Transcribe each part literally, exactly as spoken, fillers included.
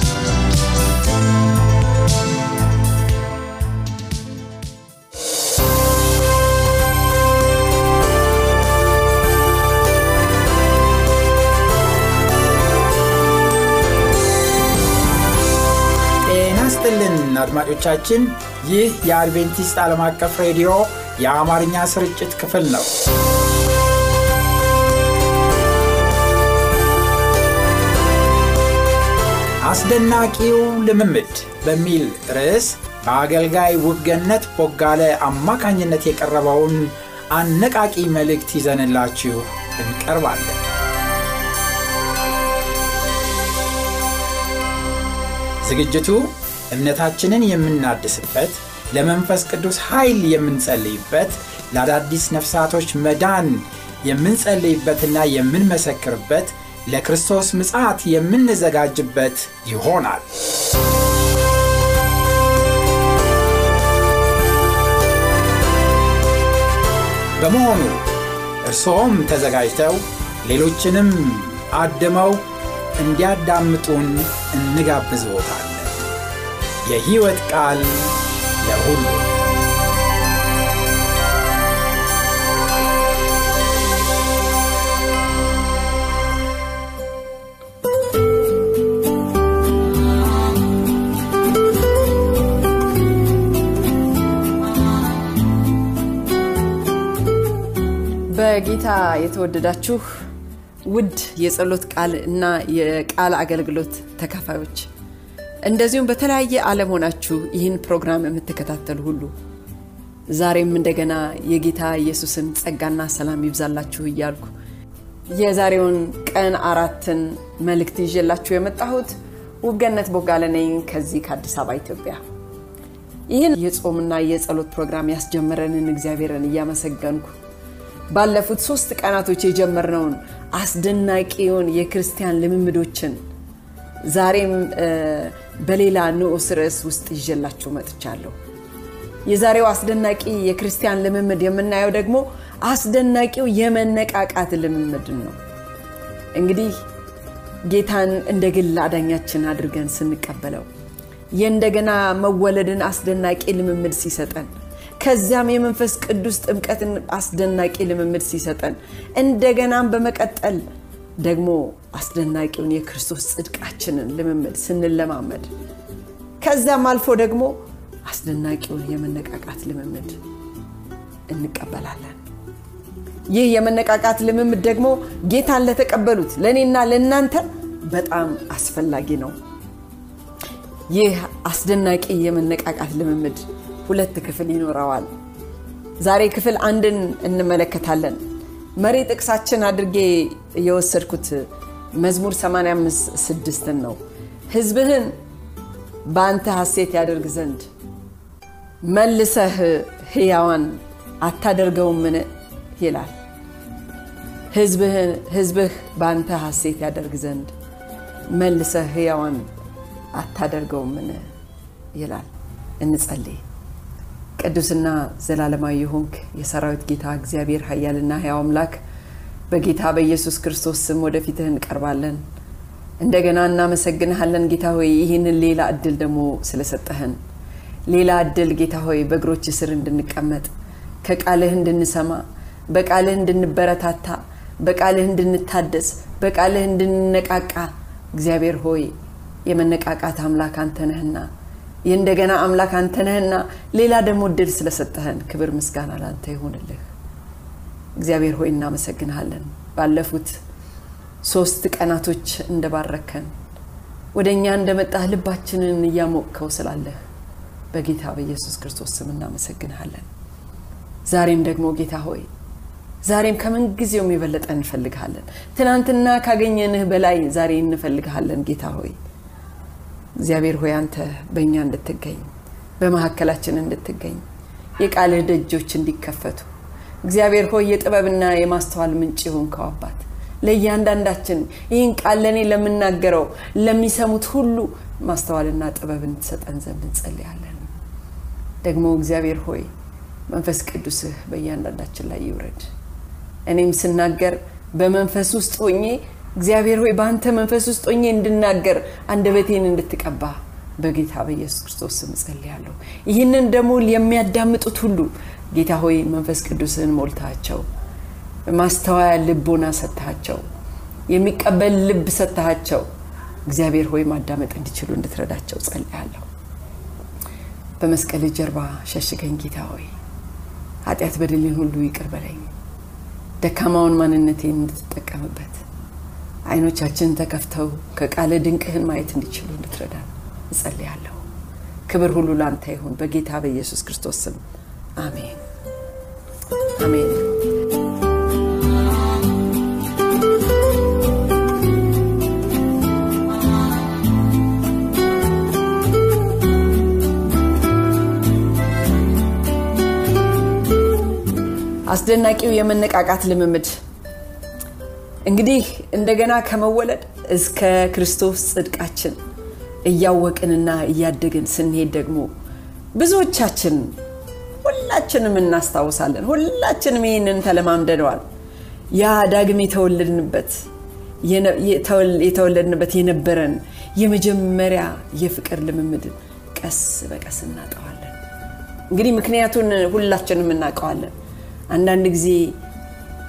አድማጮቻችን ይህ የአድቬንቲስት ዓለም አቀፍ ሬዲዮ የአማርኛ ስርጭት ክፍል ነው። አስደናቂው ልምምድ በሚል ርዕስ በአገልጋይ ውብገነት ቦጋለ አማካኝነት የቀረበውን አነቃቂ መልእክት ይዘንላችሁ እንቀርባለን። ዝግጅቱ እምነታችንን የምናድስበት፣ ለመንፈስ ቅዱስ ኃይል የምንጸልይበት፣ ለአዳዲስ ነፍሳቶች መዳን የምንጸልይበትና የምንመሰክርበት፣ ለክርስቶስ ምጽአት የምንዘጋጅበት ይሆናል። በመሆኑ እርሶም ተዘጋጅተው ሌሎችንም አድመው እንዲያዳምጡን እንጋብዝዎታል። የህይወት ቃል ለሁሉ በጌታ የተወደዳችሁ ውድ የጸሎት ቃል እና የቃል አገልግሎት ተካፋዮች እንደዚሁም በተለያየ ዓለም ሆናችሁ ይህን ፕሮግራም የምትከታተሉ ሁሉ ዛሬም እንደገና የጌታ ኢየሱስን ጸጋና ሰላም ይብዛላችሁ እያልኩ የዛሬውን ቀን አራትን መልእክት ይዤላችሁ የመጣሁት ውብገነት ቦጋለ ነኝ ከዚህ ከአዲስ አበባ ኢትዮጵያ። ይህን የጾምና የጸሎት ፕሮግራም ያስጀመረንን እግዚአብሔርን እያመሰገንኩ ባለፉት ሶስት ቀናቶች የጀመርነውን አስደናቂውን የክርስቲያን ልምምዶችን ዛሬም በሌላ ንዑስ ርዕስ ውስጥ ይዤላችሁ መጥቻለሁ። የዛሬው አስደናቂ የክርስቲያን ልምምድ የምናየው ደግሞ አስደናቂው የመነቃቃት ልምምድ ነው። እንግዲህ ጌታን እንደ ግል አዳኛችን አድርገን ስንቀበለው የእንደገና መወለድን አስደናቂ ልምምድ ሲሰጠን፣ ከዚያም የመንፈስ ቅዱስ ጥምቀትን አስደናቂ ልምምድ ሲሰጠን፣ እንደገናም በመቀጠል ደግሞ አስደናቂውን የክርስቶስ ጽድቃችንን ልምምድ ስንለማመድ፣ ከዛም አልፎ ደግሞ አስደናቂውን የመነቃቃት ልምምድ እንቀበላለን። ይህ የመነቃቃት ልምምድ ደግሞ ጌታን ለተቀበሉት ለእኔና ለእናንተ በጣም አስፈላጊ ነው። ይህ አስደናቂ የመነቃቃት ልምምድ ሁለት ክፍል ይኖረዋል። ዛሬ ክፍል አንድን እንመለከታለን። መሪ ጥቅሳችን አድርጌ የወሰድኩት መዝሙር ሰማንያ አምስት ስድስት ነው። ህዝብህን በአንተ ሐሴት ያደርግ ዘንድ መልሰህ ሕያዋን አታደርገውምን ይላል። ህዝብህን ህዝብህ በአንተ ሐሴት ያደርግ ዘንድ መልሰህ ሕያዋን አታደርገውምን ይላል። እንጸልይ። ቅዱስና ዘላለማዊ ሆንክ የሰራዊት ጌታ እግዚአብሔር ኃያልና ሕያው አምላክ በጌታ በኢየሱስ ክርስቶስ ስም ወደፊትህ እንቀርባለን። እንደገና እናመሰግንሃለን ጌታ ሆይ፣ ይህንን ሌላ እድል ደግሞ ስለሰጠህን። ሌላ እድል ጌታ ሆይ በእግሮች ስር እንድንቀመጥ፣ ከቃልህ እንድንሰማ፣ በቃልህ እንድንበረታታ፣ በቃልህ እንድንታደስ፣ በቃልህ እንድንነቃቃ እግዚአብሔር ሆይ የመነቃቃት አምላክ አንተ ነህና የእንደገና አምላክ አንተ ነህና ሌላ ደግሞ እድል ስለሰጠህን ክብር ምስጋና ላንተ ይሁንልህ። እግዚአብሔር ሆይ እናመሰግንሃለን። ባለፉት ሶስት ቀናቶች እንደባረከን፣ ወደኛ እንደመጣህ ልባችንን እያሞቅከው ስላለህ በጌታ በኢየሱስ ክርስቶስ ስም እናመሰግንሃለን። ዛሬም ደግሞ ጌታ ሆይ ዛሬም ከምን ጊዜው የሚበለጥ እንፈልግሃለን። ትናንትና ካገኘንህ በላይ ዛሬ እንፈልግሃለን ጌታ ሆይ። እግዚአብሔር ሆይ አንተ በእኛ እንድትገኝ፣ በመሐከላችን እንድትገኝ፣ የቃልህ ደጆች እንዲከፈቱ እግዚአብሔር ሆይ የጥበብና የማስተዋል ምንጭ ሆንከው አባት ለእያንዳንዳችን ይህን ቃል ለኔ ለምናገረው ለሚሰሙት ሁሉ ማስተዋልና ጥበብን ትሰጠን ዘንድ እንጸልያለን። ደግሞ እግዚአብሔር ሆይ መንፈስ ቅዱስህ በእያንዳንዳችን ላይ ይውረድ። እኔም ስናገር በመንፈስ ውስጥ ሆኜ እግዚአብሔር ሆይ በአንተ መንፈስ ውስጥ ሆኜ እንድናገር አንደበቴን እንድትቀባ በጌታ በኢየሱስ ክርስቶስ ስም ጸልያለሁ። ይህንን ደግሞ የሚያዳምጡት ሁሉ ጌታ ሆይ መንፈስ ቅዱስህን ሞልታቸው፣ ማስተዋያ ልቦና ሰጣቸው፣ የሚቀበል ልብ ሰጣቸው። እግዚአብሔር ሆይ ማዳመጥ እንዲችሉ እንድትረዳቸው ጸልያለሁ። በመስቀል ጀርባ ሸሽገኝ ጌታ ሆይ ኃጢአት በደልን ሁሉ ይቅር በለኝ። ደካማውን ማንነቴን እንድትጠቀምበት አይኖቻችን ተከፍተው ከቃለ ድንቅህን ማየት እንዲችሉ እንድትረዳን ጸልያለሁ። ክብር ሁሉ ላንተ ይሁን በጌታ በኢየሱስ ክርስቶስ ስም አሜን አሜን። አስደናቂው የመነቃቃት ልምምድ እንግዲህ እንደገና ከመወለድ እስከ ክርስቶስ ጽድቃችን እያወቀንና እያደገን ስንሄድ ደግሞ ብዙዎቻችን ሁላችንም እናስታውሳለን። ሁላችንም ይሄንን ተለማምደናል። ያ ዳግም ተወለድንበት የተወለድንበት የነበረን የመጀመሪያ የፍቅር ልምምድ ቀስ በቀስ እናጣዋለን። እንግዲህ ምክንያቱን ሁላችንም እናውቀዋለን። አንዳንድ ጊዜ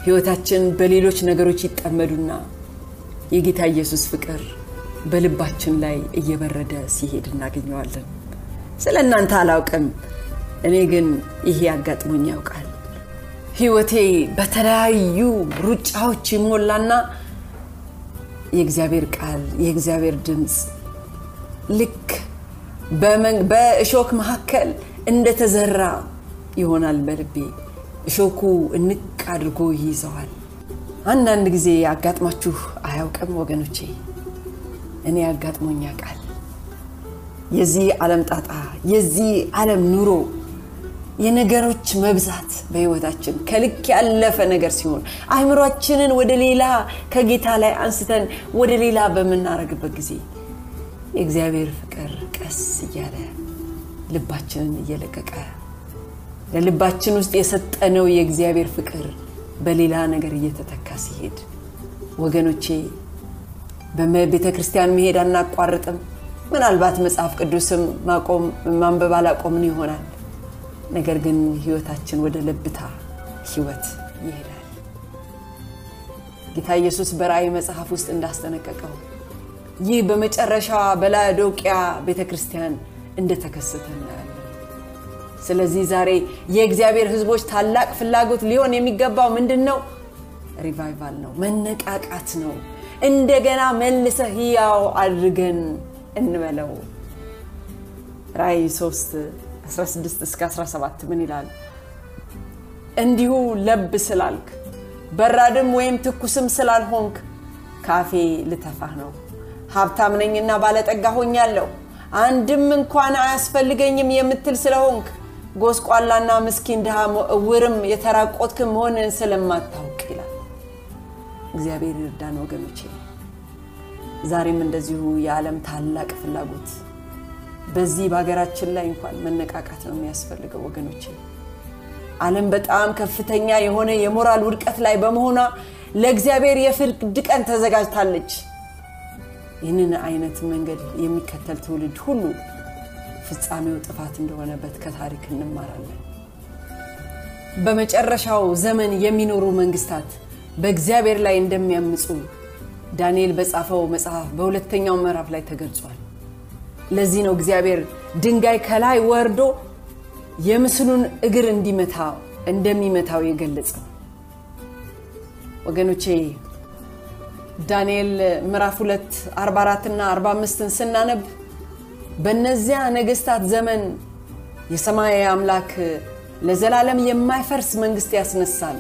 ህይወታችን በሌሎች ነገሮች ይጣመዱና የጌታ ኢየሱስ ፍቅር በልባችን ላይ እየበረደ ሲሄድ እናገኘዋለን። ስለናንተ አላውቅም፣ እኔ ግን ይሄ ያጋጥሞኝ ያውቃል። ህይወቴ በተለያዩ ሩጫዎች ይሞላና የእግዚአብሔር ቃል የእግዚአብሔር ድምጽ ልክ በእሾክ መካከል እንደተዘራ ይሆናል። በልቤ እሾኩ እንቅ አድርጎ ይይዘዋል። አንዳንድ ጊዜ ያጋጥማችሁ አያውቅም ወገኖቼ? እኔ ያጋጥሞኝ ያውቃል። የዚህ ዓለም ጣጣ፣ የዚህ ዓለም ኑሮ፣ የነገሮች መብዛት በህይወታችን ከልክ ያለፈ ነገር ሲሆን አይምሮአችንን ወደ ሌላ ከጌታ ላይ አንስተን ወደ ሌላ በመናረግበት ጊዜ የእግዚአብሔር ፍቅር ቀስ እያለ ልባችንን እየለቀቀ ለልባችን ውስጥ የሰጠነው የእግዚአብሔር ፍቅር በሌላ ነገር እየተተካ ሲሄድ ወገኖቼ በመቤተ ክርስቲያን መሄዳና አቋርጥም ምናልባት መጽሐፍ ቅዱስም ማቆም ማንበብ አላቆምን ይሆናል። ነገር ግን ህይወታችን ወደ ለብታ ህይወት ይሄዳል። ጌታ ኢየሱስ በራእይ መጽሐፍ ውስጥ እንዳስተነቀቀው ይህ በመጨረሻ በላዶቅያ ቤተ ክርስቲያን እንደተከሰተ ነው። ስለዚህ ዛሬ የእግዚአብሔር ህዝቦች ታላቅ ፍላጎት ሊሆን የሚገባው ምንድነው? ሪቫይቫል ነው፣ መነቃቃት ነው። እንደገና መልሰህ ያው አድርገን እንበለው። ራእይ ሶስት አስራ ስድስት እስከ አስራ ሰባት ምን ይላል? እንዲሁ ለብ ስላልክ በራድም ወይም ትኩስም ስላልሆንክ ካፌ ልተፋህ ነው። ሀብታም ነኝና ባለጠጋ ሆኛለሁ አንድም እንኳን አያስፈልገኝም የምትል ስለሆንክ ጎስቋላና ምስኪን ደሃ ወርም የተራቆትክ መሆንን ስለማታውቅ ይላል። እግዚአብሔር ይርዳን ወገኖቼ። ዛሬም እንደዚሁ የዓለም ታላቅ ፍላጎት በዚህ በአገራችን ላይ እንኳን መነቃቃት ነው የሚያስፈልገው ወገኖቼ። ዓለም በጣም ከፍተኛ የሆነ የሞራል ውድቀት ላይ በመሆኗ ለእግዚአብሔር የፍርድ ቀን ተዘጋጅታለች። ይህንን አይነት መንገድ የሚከተል ትውልድ ሁሉ ፍጻሜው ጥፋት እንደሆነበት ከታሪክ እንማራለን። በመጨረሻው ዘመን የሚኖሩ መንግስታት በእግዚአብሔር ላይ እንደሚያምጹ ዳንኤል በጻፈው መጽሐፍ በሁለተኛው ምዕራፍ ላይ ተገልጿል። ለዚህ ነው እግዚአብሔር ድንጋይ ከላይ ወርዶ የምስሉን እግር እንዲመታ እንደሚመታው የገለጸው። ወገኖቼ ዳንኤል ምዕራፍ ሁለት አርባ አራት እና አርባ አምስትን ስናነብ በእነዚያ ነገስታት ዘመን የሰማይ አምላክ ለዘላለም የማይፈርስ መንግስት ያስነሳል፣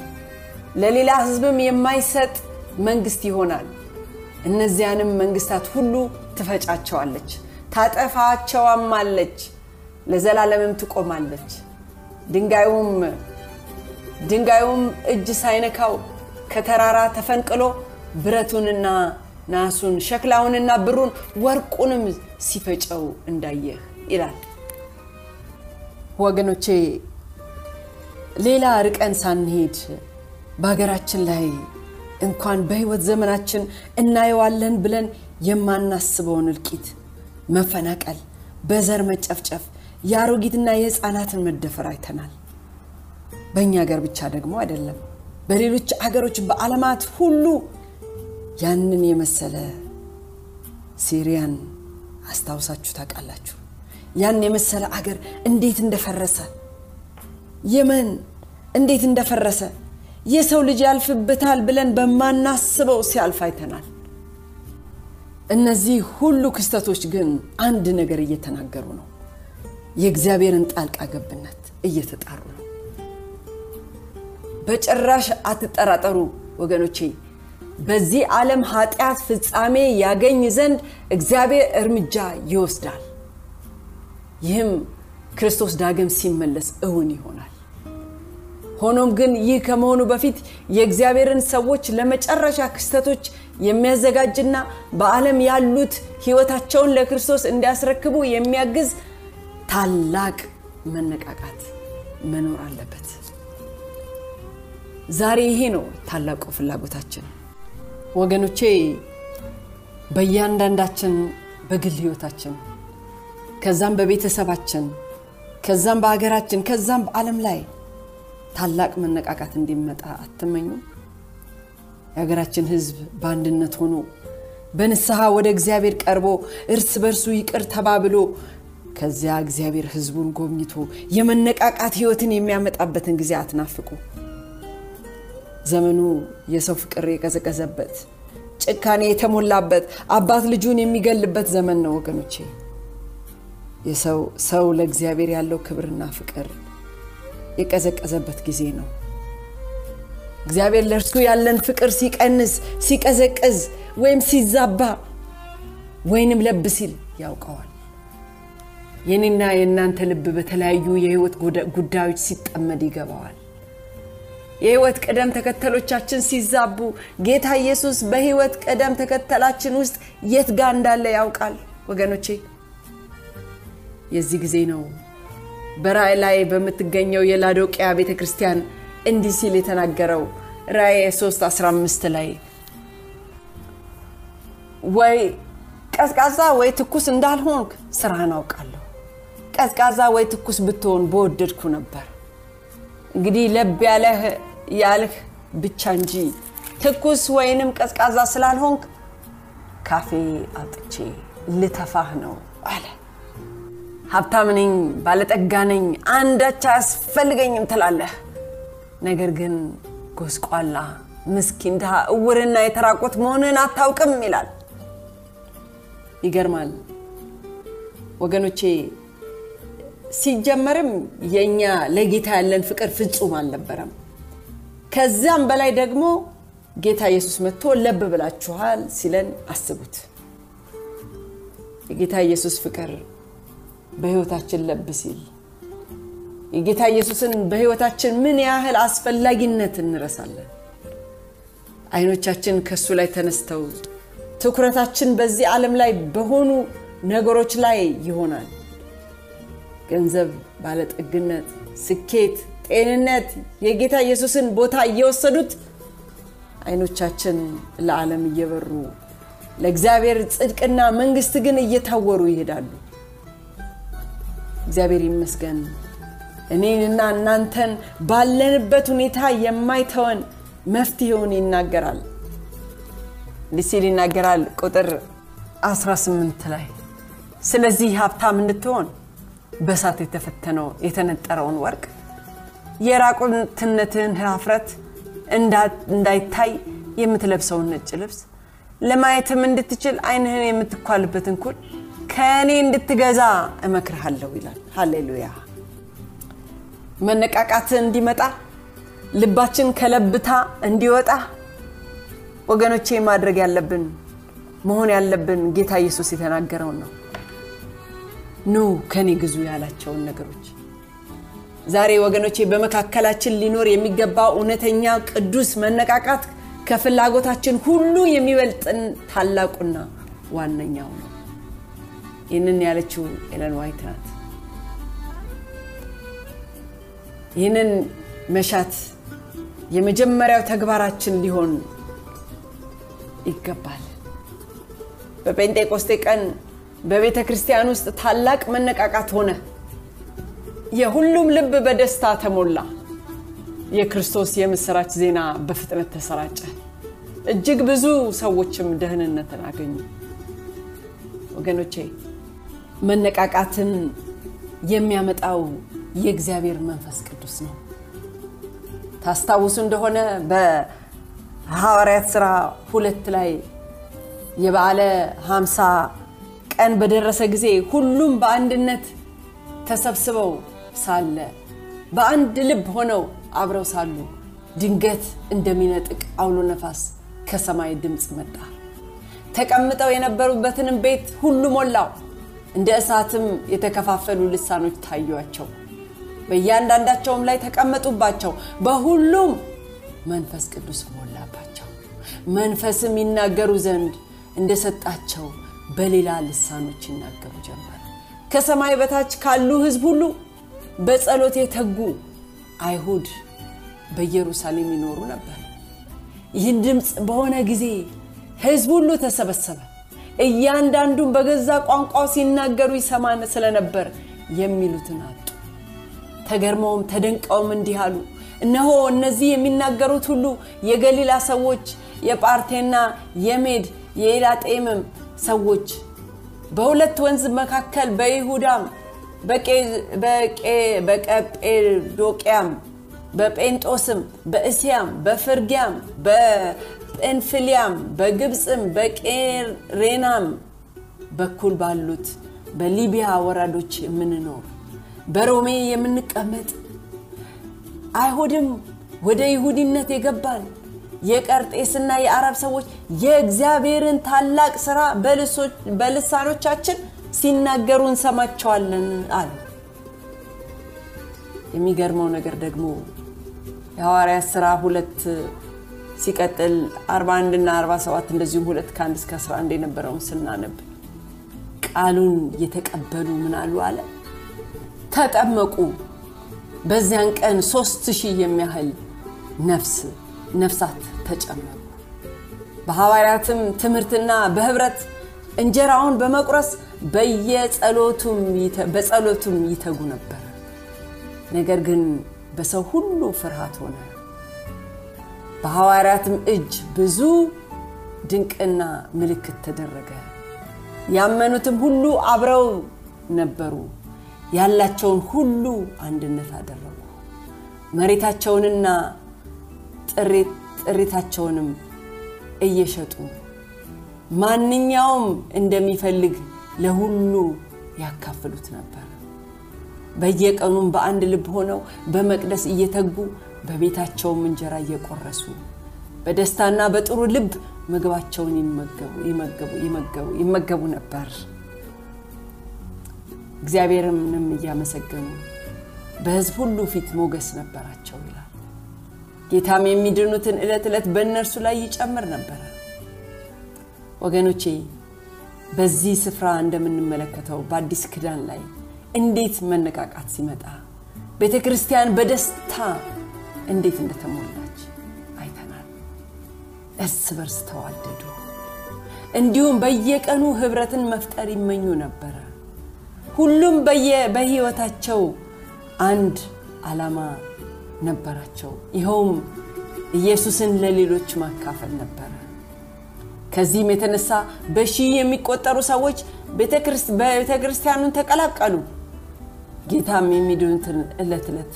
ለሌላ ህዝብም የማይሰጥ መንግስት ይሆናል። እነዚያንም መንግስታት ሁሉ ትፈጫቸዋለች፣ ታጠፋቸዋም አለች፣ ለዘላለምም ትቆማለች። ድንጋዩም ድንጋዩም እጅ ሳይነካው ከተራራ ተፈንቅሎ ብረቱንና ናሱን ሸክላውንና ብሩን ወርቁንም ሲፈጨው እንዳየ ይላል። ወገኖቼ ሌላ ርቀን ሳንሄድ ባገራችን ላይ እንኳን በህይወት ዘመናችን እናየዋለን ብለን የማናስበውን ልቂት መፈናቀል በዘር መጨፍጨፍ ያሮጊትና የህፃናትን መደፈር አይተናል። በእኛ ሀገር ብቻ ደግሞ አይደለም በሌሎች ሀገሮች በአለማት ሁሉ ያንን የመሰለ ሲሪያን አስተውሳችሁ ታቃላችሁ። ያን የመሰለ ሀገር እንዴት እንደፈረሰ የመን እንዴት እንደፈረሰ የሰው ልጅ ያልፍበታል ብለን በማናስበው ሲያልፍ አይተናል። እነዚህ ሁሉ ክስተቶች ግን አንድ ነገር እየተናገሩ ነው። የእግዚአብሔርን ጣልቃ ገብነት እየተጣሩ ነው። በጭራሽ አትጠራጠሩ ወገኖቼ በዚህ ዓለም ኃጢያት ፍጻሜ ያገኝ ዘንድ እግዚአብሔር እርምጃ ይወስዳል። ይህም ክርስቶስ ዳግም ሲመለስ እውን ይሆናል። ሆኖም ግን ይህ ከመሆኑ በፊት የእግዚአብሔርን ሰዎች ለመጨረሻ ክስተቶች የሚያዘጋጅና በዓለም ያሉት ህይወታቸውን ለክርስቶስ እንዲያስረክቡ የሚያግዝ ታላቅ መነቃቃት መኖር አለበት። ዛሬ ይሄ ነው ታላቁ ፍላጎታችን ወገኖቼ። በእያንዳንዳችን በግል ህይወታችን ከዛም በቤተሰባችን ከዛም በአገራችን ከዛም በዓለም ላይ ታላቅ መነቃቃት እንዲመጣ አትመኙ? የአገራችን ህዝብ ባንድነት ሆኖ በንስሐ ወደ እግዚአብሔር ቀርቦ እርስ በርሱ ይቅር ተባብሎ ከዚያ እግዚአብሔር ህዝቡን ጎብኝቶ የመነቃቃት ህይወትን የሚያመጣበትን ጊዜ አትናፍቁ። ዘመኑ የሰው ፍቅር የቀዘቀዘበት ጭካኔ የተሞላበት አባት ልጁን የሚገልበት ዘመን ነው ወገኖቼ። የሰው ሰው ለእግዚአብሔር ያለው ክብርና ፍቅር የቀዘቀዘበት ጊዜ ነው። እግዚአብሔር ለእርሱ ያለን ፍቅር ሲቀንስ ሲቀዘቅዝ ወይም ሲዛባ ወይንም ልብ ሲል ያውቀዋል። የኔና የናንተ ልብ በተለያዩ የህይወት ጉዳዮች ሲጠመድ ይገባዋል። የህይወት ቀደም ተከተሎቻችን ሲዛቡ ጌታ ኢየሱስ በህይወት ቀደም ተከተላችን ውስጥ የት ጋር እንዳለ ያውቃል ወገኖቼ። የዚህ ጊዜ ነው በራእይ ላይ በመትገኘው የላዶቂያ ቤተክርስቲያን እንዲህ ሲል የተናገረው ራእይ ሶስት አስራ አምስት ላይ ወይ ቀዝቃዛ ወይ ትኩስ እንዳልሆንክ ስራህን አውቃለሁ፣ ቀዝቃዛ ወይ ትኩስ ብትሆን በወደድኩ ነበር። እንግዲህ ልብ ያለህ ያልህ ብቻ እንጂ ትኩስ ወይንም ቀዝቃዛ ስላልሆንክ ካፌ አጥቼ ልተፋህ ነው አለ። ሀብታም ነኝ ባለጠጋ ነኝ አንዳች አያስፈልገኝም ትላለህ። ነገር ግን ጎስቋላ ምስኪን ድሃ እውርና የተራቆት መሆንን አታውቅም ይላል። ይገርማል ወገኖቼ። ሲጀመርም የኛ ለጌታ ያለን ፍቅር ፍጹም አልነበረም። ከዛም በላይ ደግሞ ጌታ ኢየሱስ መጥቶ ልብ ብላችኋል ሲለን አስቡት። የጌታ ኢየሱስ ፍቅር በህይወታችን ልብ ሲል የጌታ ኢየሱስን በህይወታችን ምን ያህል አስፈላጊነት እንረሳለን። አይኖቻችን ከሱ ላይ ተነስተው ትኩረታችን በዚህ ዓለም ላይ በሆኑ ነገሮች ላይ ይሆናል። ገንዘብ ባለጠግነት ስኬት ጤንነት የጌታ ኢየሱስን ቦታ እየወሰዱት አይኖቻችን ለዓለም እየበሩ ለእግዚአብሔር ጽድቅና መንግስት ግን እየታወሩ ይሄዳሉ። እግዚአብሔር ይመስገን እኔንና እናንተን ባለንበት ሁኔታ የማይተወን መፍትሄውን ይናገራል። ሊሲል ይናገራል ቁጥር አስራ ስምንት ላይ ስለዚህ ሀብታም እንድትሆን በሳት የተፈተነው የተነጠረውን ወርቅ የራቁትነትን ሀፍረት እንዳይታይ የምትለብሰውን ነጭ ልብስ ለማየትም እንድትችል አይንህን የምትኳልበትን ኩል ከኔ እንድትገዛ እመክርሃለሁ ይላል። ሃሌሉያ። መነቃቃት እንዲመጣ ልባችን ከለብታ እንዲወጣ ወገኖቼ ማድረግ ያለብን መሆን ያለብን ጌታ ኢየሱስ የተናገረው ነው። ኑ ከኔ ግዙ ያላቸውን ነገሮች ዛሬ ወገኖቼ በመካከላችን ሊኖር የሚገባው እውነተኛ ቅዱስ መነቃቃት ከፍላጎታችን ሁሉ የሚበልጥን ታላቁና ዋነኛው ነው። ይህንን ያለችው ኤለን ዋይት ናት። ይህንን መሻት የመጀመሪያው ተግባራችን ሊሆን ይገባል። በጴንጤቆስቴ ቀን በቤተክርስቲያን ውስጥ ታላቅ መነቃቃት ሆነ። የሁሉም ልብ በደስታ ተሞላ። የክርስቶስ የምስራች ዜና በፍጥነት ተሰራጨ። እጅግ ብዙ ሰዎችም ደህንነትን አገኙ። ወገኖቼ፣ መነቃቃትን የሚያመጣው የእግዚአብሔር መንፈስ ቅዱስ ነው። ታስታውሱ እንደሆነ በሐዋርያት ሥራ ሁለት ላይ የበዓለ ሃምሳ ቀን በደረሰ ጊዜ ሁሉም በአንድነት ተሰብስበው ሳለ በአንድ ልብ ሆነው አብረው ሳሉ ድንገት እንደሚነጥቅ አውሎ ነፋስ ከሰማይ ድምጽ መጣ። ተቀምጠው የነበሩበትን ቤት ሁሉ ሞላው። እንደ እሳትም የተከፋፈሉ ልሳኖች ታዩአቸው፣ በእያንዳንዳቸውም ላይ ተቀመጡባቸው። በሁሉም መንፈስ ቅዱስ ሞላባቸው። መንፈስም ይናገሩ ዘንድ እንደሰጣቸው በሌላ ልሳኖች ይናገሩ ጀመር። ከሰማይ በታች ካሉ ሕዝብ ሁሉ በጸሎት የተጉ አይሁድ በኢየሩሳሌም ይኖሩ ነበር። ይህን ድምጽ በሆነ ጊዜ ሕዝብ ሁሉ ተሰበሰበ። እያንዳንዱም በገዛ ቋንቋው ሲናገሩ ይሰማን ስለነበር የሚሉትን አጡ። ተገርመውም ተደንቀውም እንዲህ አሉ፣ እነሆ እነዚህ የሚናገሩት ሁሉ የገሊላ ሰዎች፣ የጳርቴና የሜድ የኢላጤምም ሰዎች፣ በሁለት ወንዝ መካከል በይሁዳም በቀጴዶቅያም በጴንጦስም በእስያም በፍርግያም በጴንፍልያም በግብጽም በቄሬናም በኩል ባሉት በሊቢያ ወራዶች የምንኖር በሮሜ የምንቀመጥ አይሁድም ወደ ይሁዲነት የገባን የቀርጤስና የአረብ ሰዎች የእግዚአብሔርን ታላቅ ሥራ በልሳኖቻችን ሲናገሩ እንሰማቸዋለን አሉ። የሚገርመው ነገር ደግሞ የሐዋርያት ሥራ ሁለት ሲቀጥል አርባ አንድ እና አርባ ሰባት እንደዚሁም ሁለት ከአንድ እስከ አስራ አንድ የነበረውን ስናነብ ቃሉን የተቀበሉ ምን አሉ አለ ተጠመቁ። በዚያን ቀን ሶስት ሺህ የሚያህል ነፍስ ነፍሳት ተጨመሩ። በሐዋርያትም ትምህርትና በህብረት እንጀራውን በመቁረስ በየጸሎቱም በጸሎቱም ይተጉ ነበር። ነገር ግን በሰው ሁሉ ፍርሃት ሆነ። በሐዋርያትም እጅ ብዙ ድንቅና ምልክት ተደረገ። ያመኑትም ሁሉ አብረው ነበሩ። ያላቸውን ሁሉ አንድነት አደረጉ። መሬታቸውንና ጥሪታቸውንም እየሸጡ ማንኛውም እንደሚፈልግ ለሁሉ ያካፍሉት ነበር። በየቀኑም በአንድ ልብ ሆነው በመቅደስ እየተጉ በቤታቸው እንጀራ እየቆረሱ በደስታና በጥሩ ልብ ምግባቸውን ይመገቡ ይመገቡ ይመገቡ ይመገቡ ነበር። እግዚአብሔርንም እያመሰገኑ በሕዝብ ሁሉ ፊት ሞገስ ነበራቸው ይላል። ጌታም የሚድኑትን ዕለት ዕለት በእነርሱ ላይ ይጨምር ነበር። ወገኖቼ፣ በዚህ ስፍራ እንደምንመለከተው በአዲስ ኪዳን ላይ እንዴት መነቃቃት ሲመጣ ቤተክርስቲያን በደስታ እንዴት እንደተሞላች አይተናል። እርስ በርስ ተዋደዱ። እንዲሁም በየቀኑ ህብረትን መፍጠር ይመኙ ነበር። ሁሉም በየህይወታቸው አንድ ዓላማ ነበራቸው። ይኸውም ኢየሱስን ለሌሎች ማካፈል ነበር። ከዚህም የተነሳ በሺህ የሚቆጠሩ ሰዎች ቤተክርስቲያኑን ተቀላቀሉ። ጌታም የሚድኑትን ዕለት ዕለት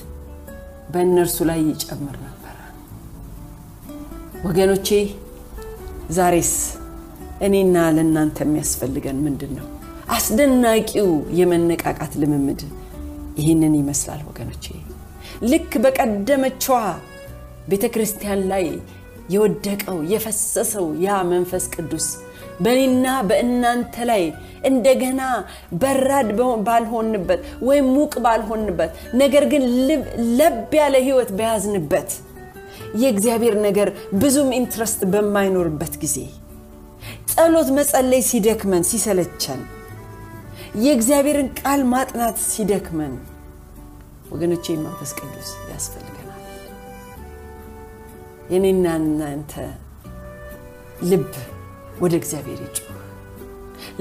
በእነርሱ ላይ ይጨምር ነበር። ወገኖቼ፣ ዛሬስ እኔና ለእናንተ የሚያስፈልገን ምንድነው? አስደናቂው የመነቃቃት ልምምድ ይህንን ይመስላል ወገኖቼ። ልክ በቀደመችዋ ቤተክርስቲያን ላይ የወደቀው የፈሰሰው ያ መንፈስ ቅዱስ በእኔና በእናንተ ላይ እንደገና በራድ ባልሆንበት ወይም ሙቅ ባልሆንበት ነገር ግን ለብ ያለ ህይወት በያዝንበት የእግዚአብሔር ነገር ብዙም ኢንትረስት በማይኖርበት ጊዜ ጸሎት መጸለይ ሲደክመን ሲሰለቸን የእግዚአብሔርን ቃል ማጥናት ሲደክመን ወገኖቼ መንፈስ ቅዱስ ያስፈልገናል። የኔና እናንተ ልብ ወደ እግዚአብሔር ይጩህ።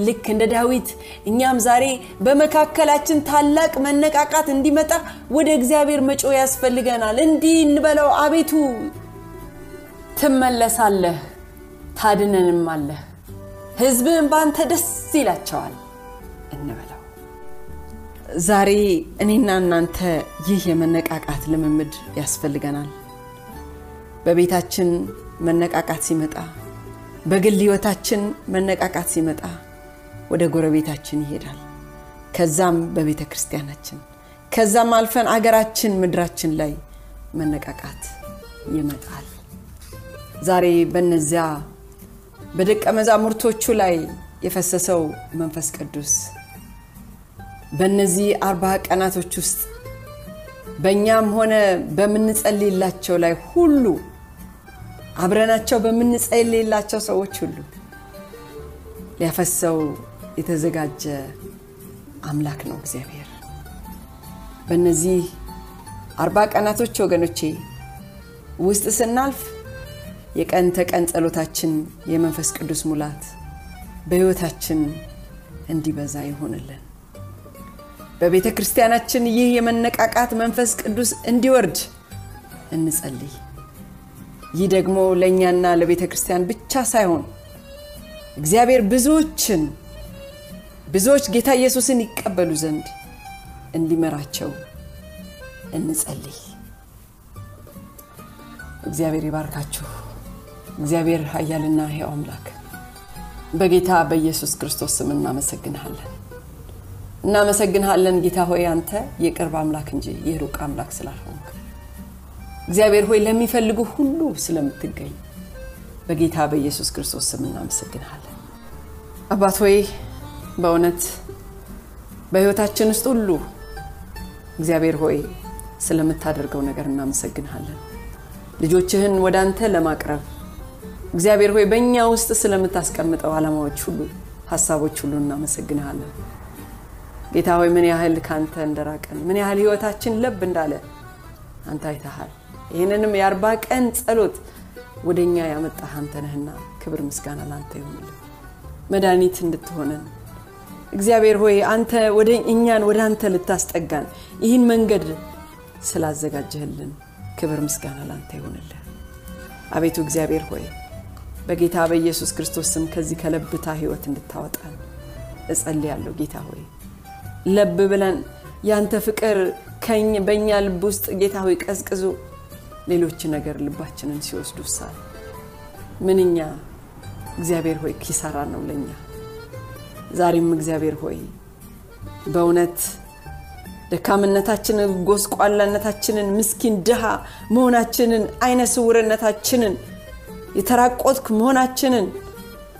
ልክ እንደ ዳዊት እኛም ዛሬ በመካከላችን ታላቅ መነቃቃት እንዲመጣ ወደ እግዚአብሔር መጮህ ያስፈልገናል። እንዲህ እንበለው፣ አቤቱ ትመለሳለህ ታድነንማለህ፣ ሕዝብህም ባንተ ደስ ይላቸዋል እንበለው። ዛሬ እኔና እናንተ ይህ የመነቃቃት ልምምድ ያስፈልገናል። በቤታችን መነቃቃት ሲመጣ፣ በግል ህይወታችን መነቃቃት ሲመጣ ወደ ጎረቤታችን ይሄዳል። ከዛም በቤተክርስቲያናችን፣ ከዛም አልፈን አገራችን ምድራችን ላይ መነቃቃት ይመጣል። ዛሬ በእነዚያ በደቀ መዛሙርቶቹ ላይ የፈሰሰው መንፈስ ቅዱስ በእነዚህ አርባ ቀናቶች ውስጥ በእኛም ሆነ በመንጸልይላቸው ላይ ሁሉ አብረናቸው በመንጸልይላቸው ሰዎች ሁሉ ሊያፈሰው የተዘጋጀ አምላክ ነው እግዚአብሔር። በእነዚህ አርባ ቀናቶች ወገኖቼ ውስጥ ስናልፍ የቀን ተቀን ጸሎታችን የመንፈስ ቅዱስ ሙላት በህይወታችን እንዲበዛ ይሆንልን። በቤተክርስቲያናችን ይህ የመነቃቃት መንፈስ ቅዱስ እንዲወርድ እንጸልይ። ይህ ደግሞ ለኛና ለቤተክርስቲያን ብቻ ሳይሆን እግዚአብሔር ብዙዎችን ብዙዎች ጌታ ኢየሱስን ይቀበሉ ዘንድ እንዲመራቸው እንጸልይ። እግዚአብሔር ይባርካችሁ። እግዚአብሔር ኃያልና ሕያው አምላክ በጌታ በኢየሱስ ክርስቶስ ስም እናመሰግንሃለን። እናመሰግንሃለን ጌታ ሆይ፣ አንተ የቅርብ አምላክ እንጂ የሩቅ አምላክ ስላልሆንክ፣ እግዚአብሔር ሆይ ለሚፈልጉ ሁሉ ስለምትገኝ በጌታ በኢየሱስ ክርስቶስ ስም እናመሰግንሃለን። አባት ሆይ በእውነት በሕይወታችን ውስጥ ሁሉ እግዚአብሔር ሆይ ስለምታደርገው ነገር እናመሰግንሃለን። ልጆችህን ወደ አንተ ለማቅረብ እግዚአብሔር ሆይ በእኛ ውስጥ ስለምታስቀምጠው ዓላማዎች ሁሉ ሐሳቦች ሁሉ እናመሰግንሃለን። ጌታ ሆይ ምን ያህል ካንተ እንደራቀን፣ ምን ያህል ህይወታችን ለብ እንዳለ አንተ አይተሃል። ይሄንንም የ40 ቀን ጸሎት ወደኛ ያመጣህ አንተ ነህና ክብር ምስጋና ላንተ ይሁን። መድኃኒት እንድትሆነን እግዚአብሔር ሆይ አንተ ወደኛን ወደ አንተ ልታስጠጋን ይህን መንገድ ስላዘጋጀህልን ክብር ምስጋና ላንተ ይሁን። አቤቱ እግዚአብሔር ሆይ በጌታ በኢየሱስ ክርስቶስ ስም ከዚህ ከለብታ ህይወት እንድታወጣን እጸልያለሁ። ጌታ ሆይ ለብ ብለን ያንተ ፍቅር ከኝ በእኛ ልብ ውስጥ ጌታ ሆይ ቀዝቅዞ ሌሎች ነገር ልባችንን ሲወስዱሳል ምንኛ እግዚአብሔር ሆይ ኪሳራ ነው ለኛ። ዛሬም እግዚአብሔር ሆይ በእውነት ደካምነታችንን፣ ጎስቋላነታችንን፣ ምስኪን ድሃ መሆናችንን፣ አይነ ስውርነታችንን፣ የተራቆትክ መሆናችንን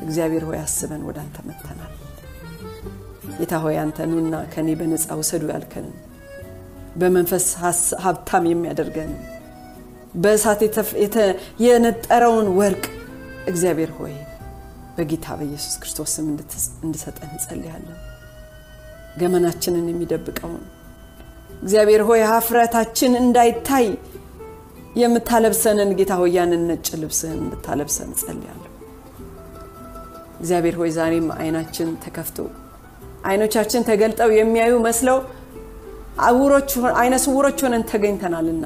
እግዚአብሔር ሆይ አስበን ወደ አንተ መተናል። ጌታ ሆይ አንተ ኑና ከኔ በነፃ ውሰዱ ያልከን በመንፈስ ሀብታም የሚያደርገን በእሳት የነጠረውን ወርቅ እግዚአብሔር ሆይ በጌታ በኢየሱስ ክርስቶስ ስም እንድትሰጠን እንጸልያለን። ገመናችንን የሚደብቀውን እግዚአብሔር ሆይ ሀፍረታችን እንዳይታይ የምታለብሰንን ጌታ ሆይ ያንን ነጭ ልብስህን እንድታለብሰን ጸልያለሁ። እግዚአብሔር ሆይ ዛሬም አይናችን ተከፍቶ አይኖቻችን ተገልጠው የሚያዩ መስለው አውሮች አይነ ስውሮች ሆነን ተገኝተናልና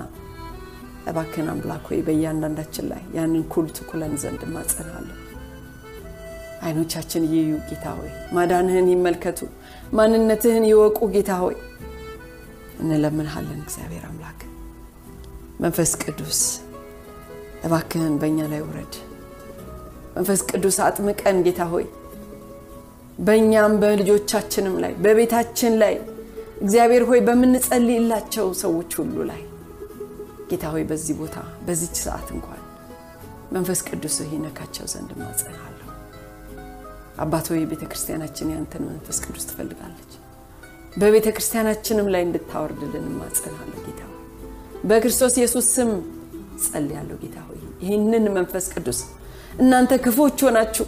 እባክህን አምላክ ሆይ በእያንዳንዳችን ላይ ያንን ኩልት ኩለን ዘንድ ማጸናለሁ። አይኖቻችን ይዩ ጌታ ሆይ፣ ማዳንህን ይመልከቱ፣ ማንነትህን ይወቁ ጌታ ሆይ እንለምንሃለን። እግዚአብሔር አምላክ መንፈስ ቅዱስ እባክህን በእኛ ላይ ውረድ። መንፈስ ቅዱስ አጥምቀን ጌታ ሆይ በእኛም በልጆቻችንም ላይ በቤታችን ላይ እግዚአብሔር ሆይ በመንጸልይላቸው ሰዎች ሁሉ ላይ ጌታ ሆይ በዚህ ቦታ በዚህች ሰዓት እንኳን መንፈስ ቅዱስ ይነካቸው ዘንድ ማጸናለሁ። አባት ሆይ ቤተክርስቲያናችን ያንተን መንፈስ ቅዱስ ትፈልጋለች። በቤተክርስቲያናችንም ላይ እንድታወርድልን ማጸናለሁ ጌታ ሆይ በክርስቶስ ኢየሱስ ስም ጸልያለሁ። ጌታ ሆይ ይሄንን መንፈስ ቅዱስ እናንተ ክፉዎች ሆናችሁ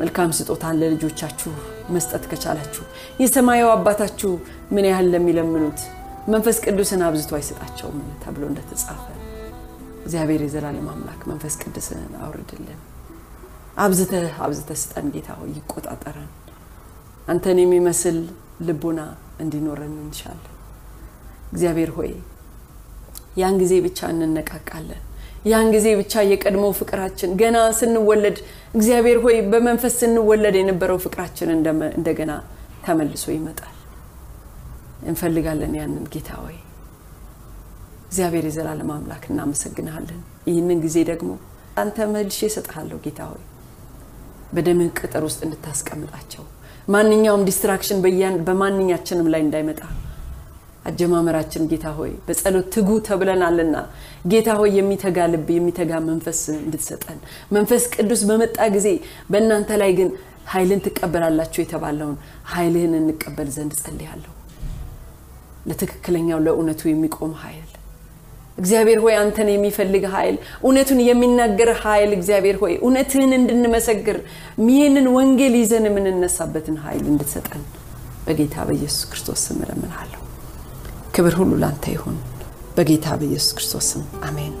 መልካም ስጦታን ለልጆቻችሁ መስጠት ከቻላችሁ የሰማዩ አባታችሁ ምን ያህል ለሚለምኑት መንፈስ ቅዱስን አብዝቶ አይሰጣቸውም ተብሎ እንደተጻፈ እግዚአብሔር የዘላለም አምላክ መንፈስ ቅዱስን አውርድልን አብዝተ አብዝተ ስጠን ጌታ ሆይ ይቆጣጣራን አንተን የሚመስል ልቦና እንዲኖረን እንሻለን እግዚአብሔር ሆይ ያን ጊዜ ብቻ እንነቃቃለን ያን ጊዜ ብቻ የቀድሞ ፍቅራችን ገና ስንወለድ እግዚአብሔር ሆይ በመንፈስ ስንወለድ የነበረው ፍቅራችን እንደገና ተመልሶ ይመጣል እንፈልጋለን ያንን ጌታ ሆይ እግዚአብሔር የዘላለም አምላክ እናመሰግናለን ይህንን ጊዜ ደግሞ አንተ መልሼ ሰጣለሁ ጌታ ሆይ በደም ቅጥር ውስጥ እንታስቀምጣቸው ማንኛውም ዲስትራክሽን በያን በማንኛችንም ላይ እንዳይመጣ አጀማመራችን ጌታ ሆይ በጸሎት ትጉ ተብለናልና ጌታ ሆይ የሚተጋልብ የሚተጋ መንፈስ እንድትሰጠን መንፈስ ቅዱስ በመጣ ጊዜ በእናንተ ላይ ግን ኃይልን ተቀበላላችሁ የተባለውን ኃይልን እንቀበል ዘንድ ጸልያለሁ ለተከክለኛው ለኡነቱ የሚቆም ኃይል እግዚአብሔር ሆይ አንተን የሚፈልግ ኃይል ኡነቱን የሚናገር ኃይል እግዚአብሔር ሆይ ኡነትህን እንድንመሰግር ሚየንን ወንጌል ይዘን ምንነሳበትን ኃይል እንድትሰጠን በጌታ በኢየሱስ ክርስቶስ ስም እለምናለሁ ክብር ሁሉ ላንተ ይሁን በጌታ በኢየሱስ ክርስቶስ ስም አሜን